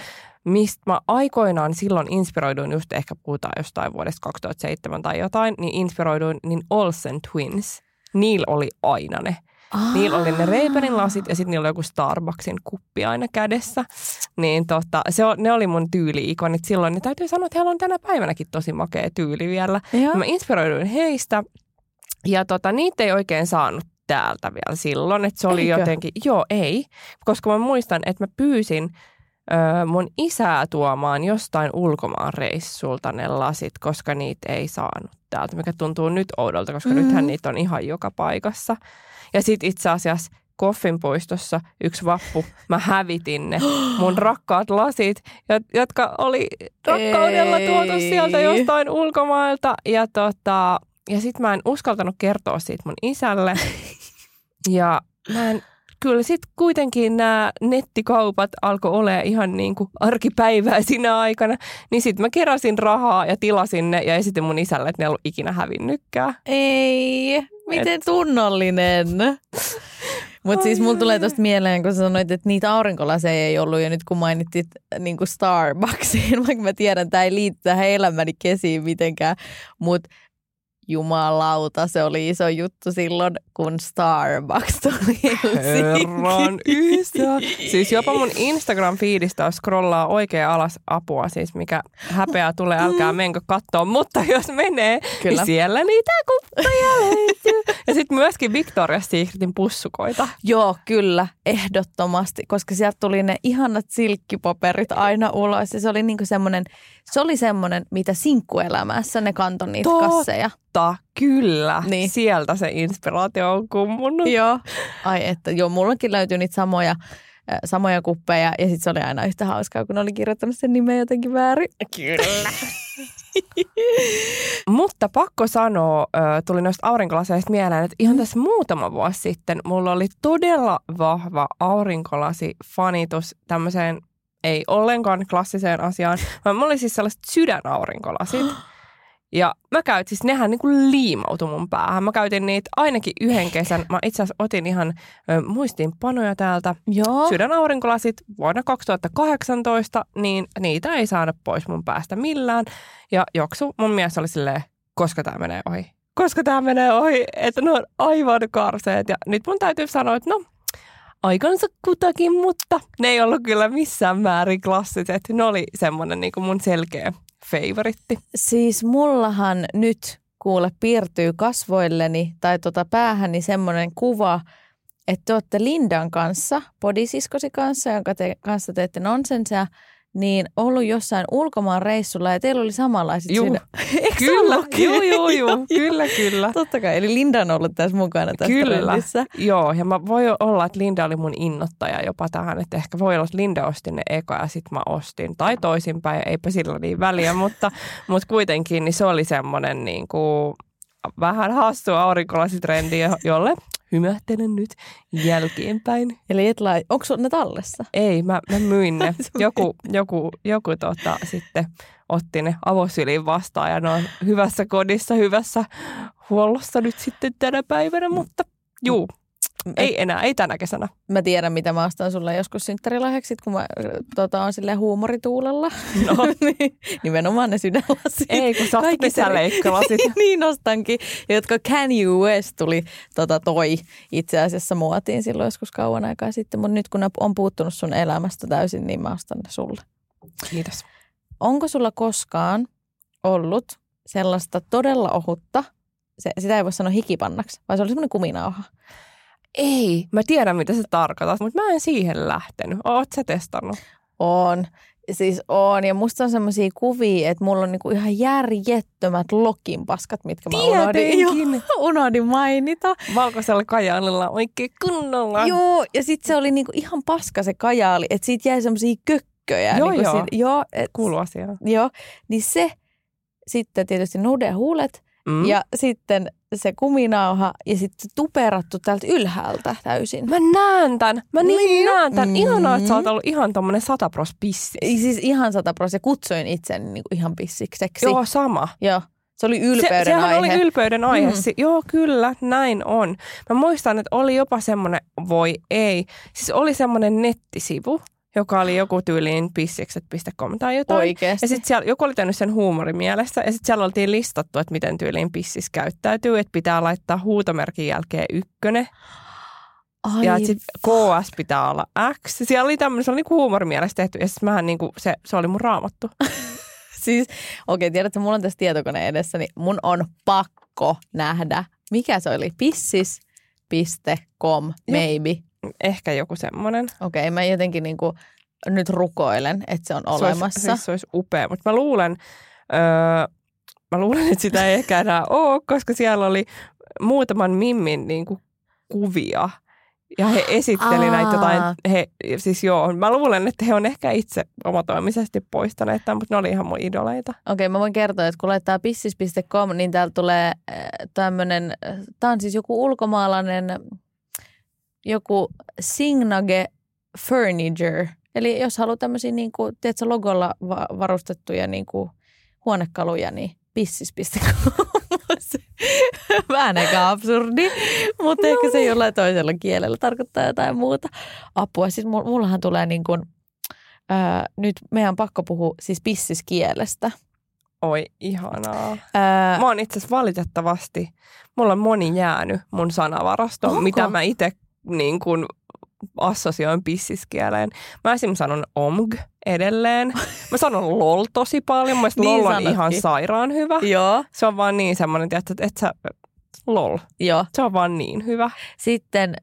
mistä mä aikoinaan silloin inspiroiduin, just ehkä puhutaan jostain vuodesta 2007 tai jotain, niin inspiroiduin, niin Olsen Twins, niillä oli aina ne. Niillä oli ne Ray-Banin lasit ja sitten niillä oli joku Starbucksin kuppi aina kädessä. Niin ne oli mun tyyli-ikonit silloin. Ja täytyy sanoa, että heillä on tänä päivänäkin tosi makea tyyli vielä. Mä inspiroiduin heistä ja niitä ei oikein saanut täältä vielä silloin. Että se oli jotenkin, koska mä muistan, että mä pyysin mun isää tuomaan jostain ulkomaan reissulta ne lasit, koska niitä ei saanut täältä, mikä tuntuu nyt oudolta, koska nythän niitä on ihan joka paikassa. Ja sitten itse asiassa Koffinpuistossa yksi vappu, mä hävitin ne mun rakkaat lasit, jotka oli rakkaudella tuotu sieltä jostain ulkomailta. Ja sitten mä en uskaltanut kertoa siitä mun isälle. Ja kyllä sitten kuitenkin nämä nettikaupat alkoi olemaan ihan niin kuin arkipäivää sinä aikana. Niin sitten mä keräsin rahaa ja tilasin ne ja esitin mun isälle, että ne ei ollut ikinä hävinnytkään. Ei. Miten tunnollinen. Mutta siis mulla tulee tosta mieleen, kun sanoit, että niitä aurinkolaseja ei ollut. Ja nyt kun mainitsit niin kuin Starbucksiin, vaikka mä tiedän, että tämä ei liity tähän elämäni kesiin mitenkään. Mutta jumalauta, se oli iso juttu silloin, kun Starbucks tuli Helsinkiin. Herran isä. Siis jopa mun Instagram-fiidistä, jos scrollaa oikein alas apua, siis mikä häpeää tulee, älkää menkö kattoo, mutta jos menee, kyllä, niin siellä niitä kuppeja löytyy. Ja sitten myöskin Victoria Secretin pussukoita. Joo, kyllä, ehdottomasti, koska sieltä tuli ne ihanat silkkipaperit aina ulos. Ja se oli niinku semmoinen, mitä sinkkuelämässä ne kantoi niitä kasseja. Kyllä. Niin. Sieltä se inspiraatio on kummunut. Joo. Ai että, joo, mullakin löytyy niitä samoja kuppeja ja sitten se oli aina yhtä hauskaa, kun oli kirjoittanut sen nimen jotenkin väärin. Kyllä. Mutta pakko sanoa, tuli noista aurinkolaseista mieleen, että ihan tässä muutama vuosi sitten mulla oli todella vahva aurinkolasifanitus tämmöiseen ei ollenkaan klassiseen asiaan, vaan mulla oli siis sellaiset sydänaurinkolasit. Ja mä käytin, siis nehän niin kuin liimautui mun päähän. Mä käytin niitä ainakin yhden kesän. Mä itse asiassa otin ihan muistiinpanoja täältä. Joo. Sydänaurinkolasit vuonna 2018, niin niitä ei saada pois mun päästä millään. Ja joksu mun mies oli silleen, koska tää menee ohi. Koska tää menee ohi, että ne on aivan karseet. Ja nyt mun täytyy sanoa, että no, aikansa kutakin, mutta ne ei ollut kyllä missään määrin klassiset. Ne oli semmoinen niin kuin mun selkeä favoritti. Siis mullahan nyt kuule piirtyy kasvoilleni tai päähäni semmoinen kuva, että te olette Lindan kanssa, podisiskosi kanssa, jonka te kanssa teette nonsensia, niin ollut jossain ulkomaan reissulla ja teillä oli samanlaiset sydän. Kyllä. Totta kai, eli Linda on ollut tässä mukana tässä trendissä. Joo, ja mä voi olla, että Linda oli mun innoittaja jopa tähän, että ehkä voi olla, että Linda osti ne eka ja sit mä ostin. Tai toisinpäin, eipä sillä niin väliä, mutta kuitenkin niin se oli semmoinen niin kuin vähän hassu aurinkolasitrendi, jolle hymähtelen nyt jälkeenpäin. Eli onko ne tallessa? Ei, mä myin ne. Joku sitten otti ne avosyliin vastaan ja ne on hyvässä kodissa, hyvässä huollossa nyt sitten tänä päivänä, mutta juu. Ei enää, ei tänä kesänä. Mä tiedän, mitä mä ostan sulle joskus synttärilahjaksi, kun mä oon silleen huumorituulella. No. Nimenomaan ne sydänlasit. Ei, kun sä ostat lisälleikkalasit. Niin ostankin, jotka Kanye West tuli toi itse asiassa muotiin silloin joskus kauan aikaa sitten. Mutta nyt kun on puuttunut sun elämästä täysin, niin mä ostan ne sulle. Kiitos. Onko sulla koskaan ollut sellaista todella ohutta, sitä ei voi sanoa hikipannaksi, vai se oli semmoinen kuminauha? Ei, mä tiedän mitä sä tarkoitat, mutta mä en siihen lähtenyt. Oot sä testannut? Oon. Ja musta on semmosia kuvia, että mulla on niinku ihan järjettömät lokinpaskat, mitkä mä unohdin mainita. Valkoisella kajalilla oikein kunnolla. Joo, ja sit se oli niinku ihan paska se kajaali, että siitä jäi semmosia kökköjä. Kuuluu asiaan. Joo, niin se, sitten tietysti nudehuulet ja sitten se kuminauha ja sitten tuperattu täältä ylhäältä täysin. Mä näen tän. Ihanaa, että sä oot ollut ihan tommonen 100% pissi. Siis ihan 100% ja kutsuin itseni niinku ihan pissikseksi. Joo, sama. Joo. Se oli ylpeyden aihe. Sehän oli ylpeyden aihe. Joo, kyllä, näin on. Mä muistan, että oli jopa semmonen, voi ei, siis oli semmonen nettisivu, joka oli joku tyyliin pissikset.com tai jotain. Oikeasti. Ja sitten siellä joku oli tehnyt sen huumorin mielessä. Ja sitten siellä oltiin listattu, että miten tyyliin pissis käyttäytyy. Että pitää laittaa huutomerkin jälkeen 1. Ai ja sitten KS pitää olla X. Siellä oli tämmöinen niinku huumorin mielessä tehty. Ja sitten niinku, se oli mun raamattu. Siis, okei, tiedätkö, mulla on tässä tietokone edessä, niin mun on pakko nähdä. Mikä se oli? Pissis.com, maybe. Joo. Ehkä joku semmoinen. Okei, mä jotenkin niinku nyt rukoilen, että se on olemassa. Se olisi upea, mutta mä luulen, että sitä ei ehkä enää ole, koska siellä oli muutaman mimmin niinku kuvia. Ja he esitteli näitä jotain, mä luulen, että he on ehkä itse omatoimisesti poistaneet tämän, mutta ne oli ihan mun idoleita. Okei, mä voin kertoa, että kun laittaa pissis.com, niin täältä tulee tämmöinen, tää on siis joku ulkomaalainen, joku Signage Furniture. Eli jos haluaa tämmöisiä niinku, tiedätkö, logolla varustettuja niinku huonekaluja, niin pissis.com. vähän eikä absurdi, mutta ehkä se jollain toisella kielellä tarkoittaa jotain muuta apua. Siis mullahan tulee niin kuin, nyt meidän on pakko puhua siis pissiskielestä. Oi, ihanaa. Mä oon itse asiassa valitettavasti, mulla on moni jäänyt mun sanavarastoon, onko? Mitä mä itse niin kuin assosioin pissiskieleen. Mä esimerkiksi sanon omg edelleen. Mä sanon lol tosi paljon. Mä mielestä niin lol on sanotkin. Ihan sairaan hyvä. Joo. Se on vaan niin semmoinen, että et sä lol. Joo. Se on vaan niin hyvä. Sitten,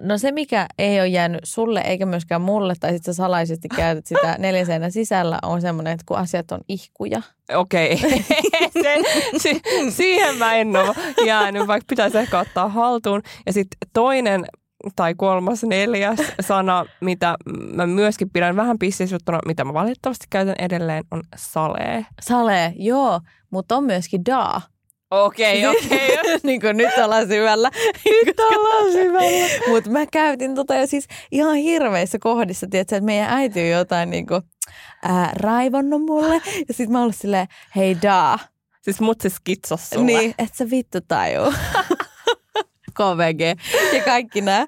no se mikä ei ole jäänyt sulle eikä myöskään mulle, tai sitten sä salaisesti käytät sitä 4 seinän sisällä, on semmoinen, että kun asiat on ihkuja. Okei. Siihen mä en ole jäänyt, vaikka pitäisi ehkä ottaa haltuun. Ja sitten toinen tai 3., 4. sana, mitä mä myöskin pidän vähän pissisuttuna, mitä mä valitettavasti käytän edelleen, on salee. Salee, joo, mutta on myöskin daa. Okei. Niin kuin nyt ollaan syvällä. Mutta mä käytin tota jo siis ihan hirveissä kohdissa, tiedätkö, että meidän äiti on jotain niin kuin, raivannut mulle. Ja sit mä oon ollut silleen, hei daa. Siis mut se skitsos sulle. Niin, et sä vittu tajuu. KVG ja kaikki nämä.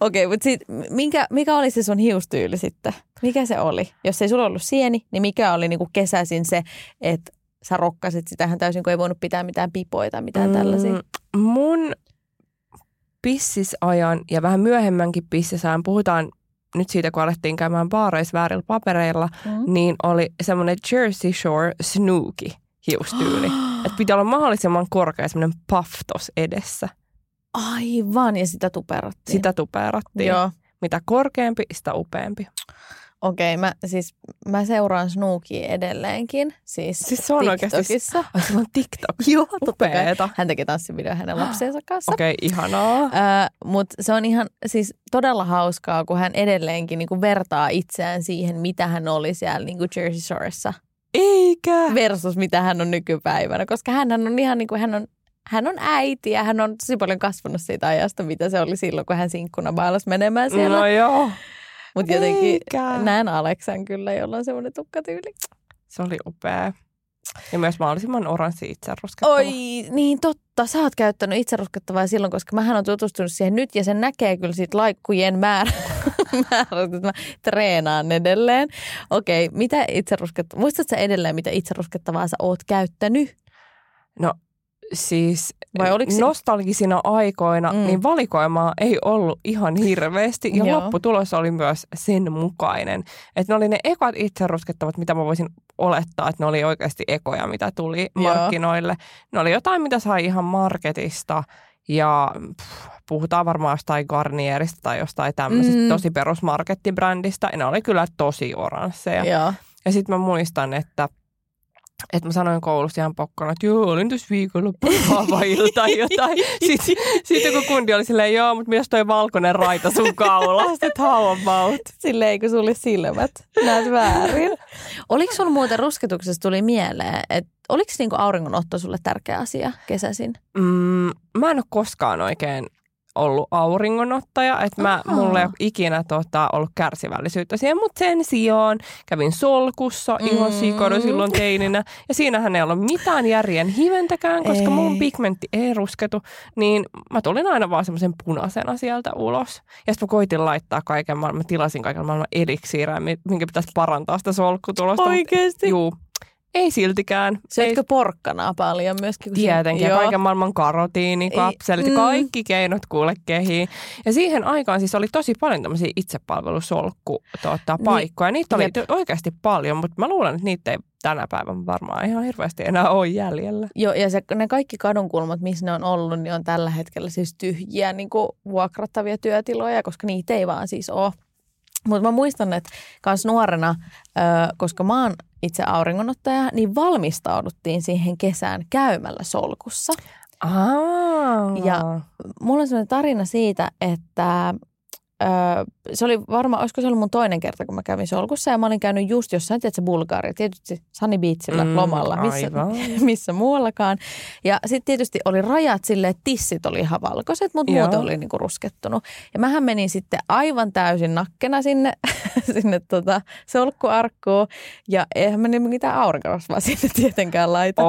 Okei, mutta sitten mikä oli se sun hiustyyli sitten? Mikä se oli? Jos ei sulla ollut sieni, niin mikä oli niinku kesäisin se, että sä rokkasit sitähän täysin, kun ei voinut pitää mitään pipoita, mitään tällaisia? Mun pissisajan ja vähän myöhemmänkin pissisajan, puhutaan nyt siitä, kun alettiin käymään baareissa väärillä papereilla, niin oli semmoinen Jersey Shore Snooki hiustyyli. Että pitää olla mahdollisimman korkea semmoinen paftos edessä. Aivan, ja sitä tuperattiin. Joo. Mitä korkeampi, sitä upeampi. Okei, mä seuraan Snookia edelleenkin, siis se on TikTokissa. Ai se on TikTok, joo, upeeta. Hän teki tanssivideo hänen lapsensa kanssa. Okei, ihanaa. Mutta se on ihan siis todella hauskaa, kun hän edelleenkin niinku vertaa itseään siihen, mitä hän oli siellä niinku Jersey Shoressa. Eikä. Versus mitä hän on nykypäivänä, koska hän on ihan niinku, hän on äiti ja hän on tosi paljon kasvanut siitä ajasta, mitä se oli silloin, kun hän sinkkuna bailasi menemään siellä. No joo. Mutta jotenkin näen Aleksan kyllä, jolla on semmoinen tukkatyyli. Se oli upea. Ja myös mahdollisimman oranssi itseruskettava. Oi, niin totta. Sä oot käyttänyt itseruskettavaa silloin, koska mähän on tutustunut siihen nyt ja sen näkee kyllä siitä laikkujen määrät, että mä treenaan edelleen. Okei, mitä itseruskettavaa? Muistatko sä edelleen, mitä itseruskettavaa sä oot käyttänyt? No. Siis nostalgisina aikoina niin valikoimaa ei ollut ihan hirveästi ja lopputulos oli myös sen mukainen. Että ne oli ne ekat itseruskettavat, mitä mä voisin olettaa, että ne oli oikeasti ekoja, mitä tuli markkinoille. Ne oli jotain, mitä sai ihan marketista ja puhutaan varmaan jostain Garnierista tai jostain tämmöisestä tosi perusmarkettibrändistä. Ja ne oli kyllä tosi oransseja. Ja sitten mä muistan, että mä sanoin koulussa ihan pokkana, että joo, olin tässä viikonloppuun haavailta jotain. Sitten kun kundi oli silleen, joo, mutta mitäs toi valkoinen raita sun kaulasta, että how about? Silleen, eikö sulle silmät? Näet väärin. Oliko sun muuten rusketuksessa tuli mieleen, että oliko niinku auringonotto sulle tärkeä asia kesäisin? Mä en ole koskaan oikein ollut auringonottaja, että mulla ei ole ikinä ollut kärsivällisyyttä siihen, mutta sen sijaan kävin solkussa ihan sikana silloin teininä, ja siinähän ei ollut mitään järjen hiventäkään, koska mun pigmentti ei rusketu, niin mä tulin aina vaan semmoisen punaisena sieltä ulos, ja sitten mä koitin laittaa kaiken maailman, mä tilasin kaiken maailman eliksiirää, minkä pitäisi parantaa sitä solkkutulosta. Oikeesti? Juu. Ei siltikään. Syötkö porkkanaa paljon myöskin? Tietenkin. Ja kaiken maailman karotiini, kapselit, kaikki keinot kuule kehiin. Ja siihen aikaan siis oli tosi paljon tämmöisiä itsepalvelusolkkupaikkoja. Niitä oli oikeasti paljon, mutta mä luulen, että niitä ei tänä päivänä varmaan ihan hirveästi enää ole jäljellä. Joo, ja ne kaikki kadunkulmat, missä ne on ollut, niin on tällä hetkellä siis tyhjiä niin kuin vuokrattavia työtiloja, koska niitä ei vaan siis ole. Mutta mä muistan, että kans nuorena, koska mä oon itse auringonottaja, niin valmistauduttiin siihen kesään käymällä solkussa. Ja mulla on sellainen tarina siitä, että se oli varmaan, olisiko se ollut mun toinen kerta, kun mä kävin solkussa. Ja mä olin käynyt just jossain, tiedätkö, Bulgaria, tietysti Sunny Beachillä lomalla, missä muuallakaan. Ja sitten tietysti oli rajat silleen, että tissit oli ihan valkoiset, mutta muuten oli niinku ruskettunut. Ja mähän menin sitten aivan täysin nakkena sinne solkkuarkkuun. Ja eihän mä mitään aurinkorasvaa sinne tietenkään laita.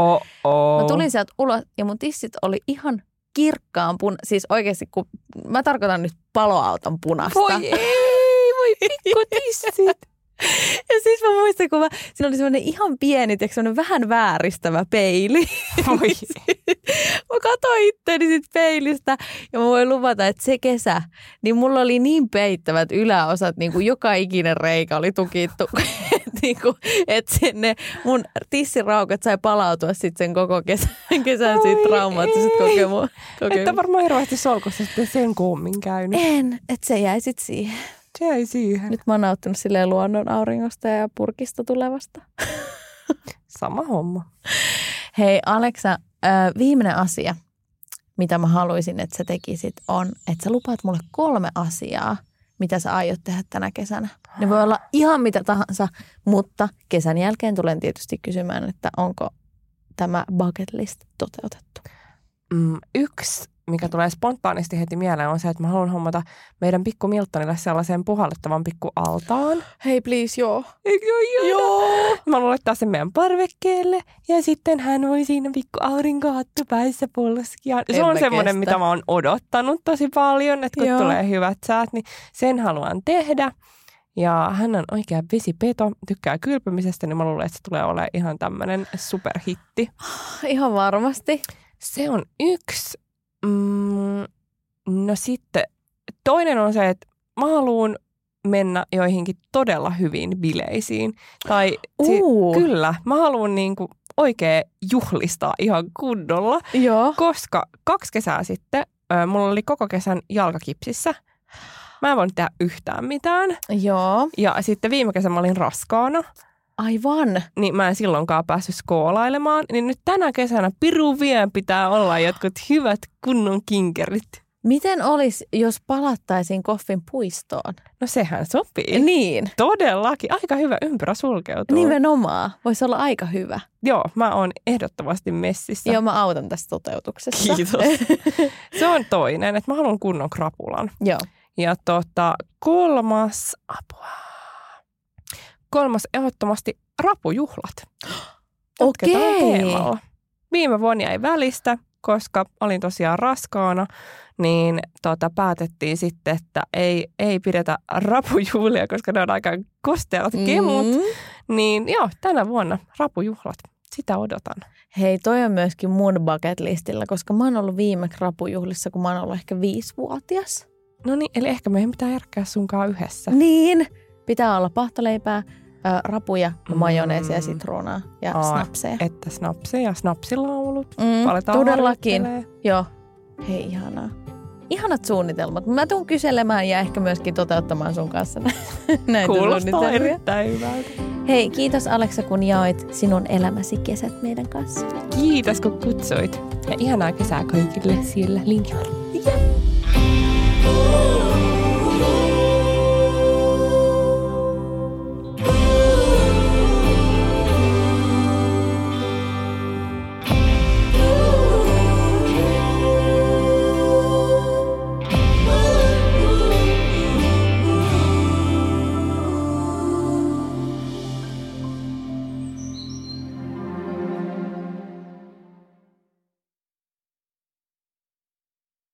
Mä tulin sieltä ulos ja mun tissit oli ihan kirkkaan punaista. Siis oikeasti, kun mä tarkoitan nyt paloauton punasta. Voi ei, voi pikkutissit. Ja siis mä muistan, kun siinä oli semmoinen ihan pieni, tiiäks, semmoinen vähän vääristävä peili. Mä katsoin itseäni siitä peilistä ja mä voin luvata, että se kesä, niin mulla oli niin peittävät yläosat, niin kuin joka ikinen reikä oli tukittu, niin kuin, että ne mun tissiraukat sai palautua sitten sen koko kesän siitä traumaattisesta kokemuksesta. Että varmaan hirveästi solkossa sitten sen koommin käynyt. En, että se jäi sitten siihen. Jäi siihen. Nyt mä oon nauttunut silleen luonnon auringosta ja purkista tulevasta. Sama homma. Hei Alexa, viimeinen asia, mitä mä haluaisin, että sä tekisit, on, että sä lupaat mulle 3 asiaa, mitä sä aiot tehdä tänä kesänä. Ne voi olla ihan mitä tahansa, mutta kesän jälkeen tulen tietysti kysymään, että onko tämä bucket list toteutettu. 1, mikä tulee spontaanisti heti mieleen, on se, että mä haluan hommata meidän pikku Miltonille sellaiseen puhallettavan pikku altaan. Hei, please, joo. Eikö ole joo? Mä haluan laittaa sen meidän parvekkeelle ja sitten hän voi siinä pikku aurinkohattu päässä polskia. Se on semmoinen, mitä mä oon odottanut tosi paljon, että kun joo. tulee hyvät säät, niin sen haluan tehdä. Ja hän on oikea vesipeto, tykkää kylpymisestä, niin mä luulen, että se tulee olemaan ihan tämmöinen superhitti. Ihan varmasti. Se on 1. No sitten toinen on se, että mä haluun mennä joihinkin todella hyviin bileisiin. Tai kyllä, mä haluun niinku oikein juhlistaa ihan kunnolla, joo. koska 2 kesää sitten mulla oli koko kesän jalkakipsissä. Mä en voinut tehdä yhtään mitään. Joo. Ja sitten viime kesän mä olin raskaana. Aivan. Niin mä en silloinkaan päässyt skoolailemaan, niin nyt tänä kesänä pirun vien pitää olla jotkut hyvät kunnon kinkerit. Miten olisi, jos palattaisiin Koffin puistoon? No sehän sopii. Niin. Todellakin. Aika hyvä ympyrä sulkeutuu. Nimenomaan. Voisi olla aika hyvä. Joo, mä oon ehdottomasti messissä. Joo, mä autan tässä toteutuksessa. Kiitos. Se on toinen, että mä haluan kunnon krapulan. Joo. Ja 3. apua. 3. ehdottomasti rapujuhlat. Jatketaan teemalla. Viime vuonna ei välistä, koska olin tosiaan raskaana, niin päätettiin sitten, että ei pidetä rapujuhlia, koska ne on aika kosteat kemut. Niin joo, tänä vuonna rapujuhlat. Sitä odotan. Hei, toi on myöskin mun bucket listillä, koska mä oon ollut viime rapujuhlissa, kun mä oon ollut ehkä 5-vuotias. No niin, eli ehkä meidän pitää järkkää sunkaan yhdessä. Niin. Pitää olla pahtoleipää, rapuja, majoneesia, sitruunaa ja snapseja. Että snapseja, snapsilaulut. Todellakin. Joo. Hei, ihanaa. Ihanat suunnitelmat. Mä tuun kyselemään ja ehkä myöskin toteuttamaan sun kanssa näitä suunnitelmia. Kuulostaa erittäin hyvältä. Hei, kiitos Alexa, kun jaoit sinun elämäsi kesät meidän kanssa. Kiitos, kun kutsuit. Ja ihanaa kesää kaikille siellä linjoilla. Yeah.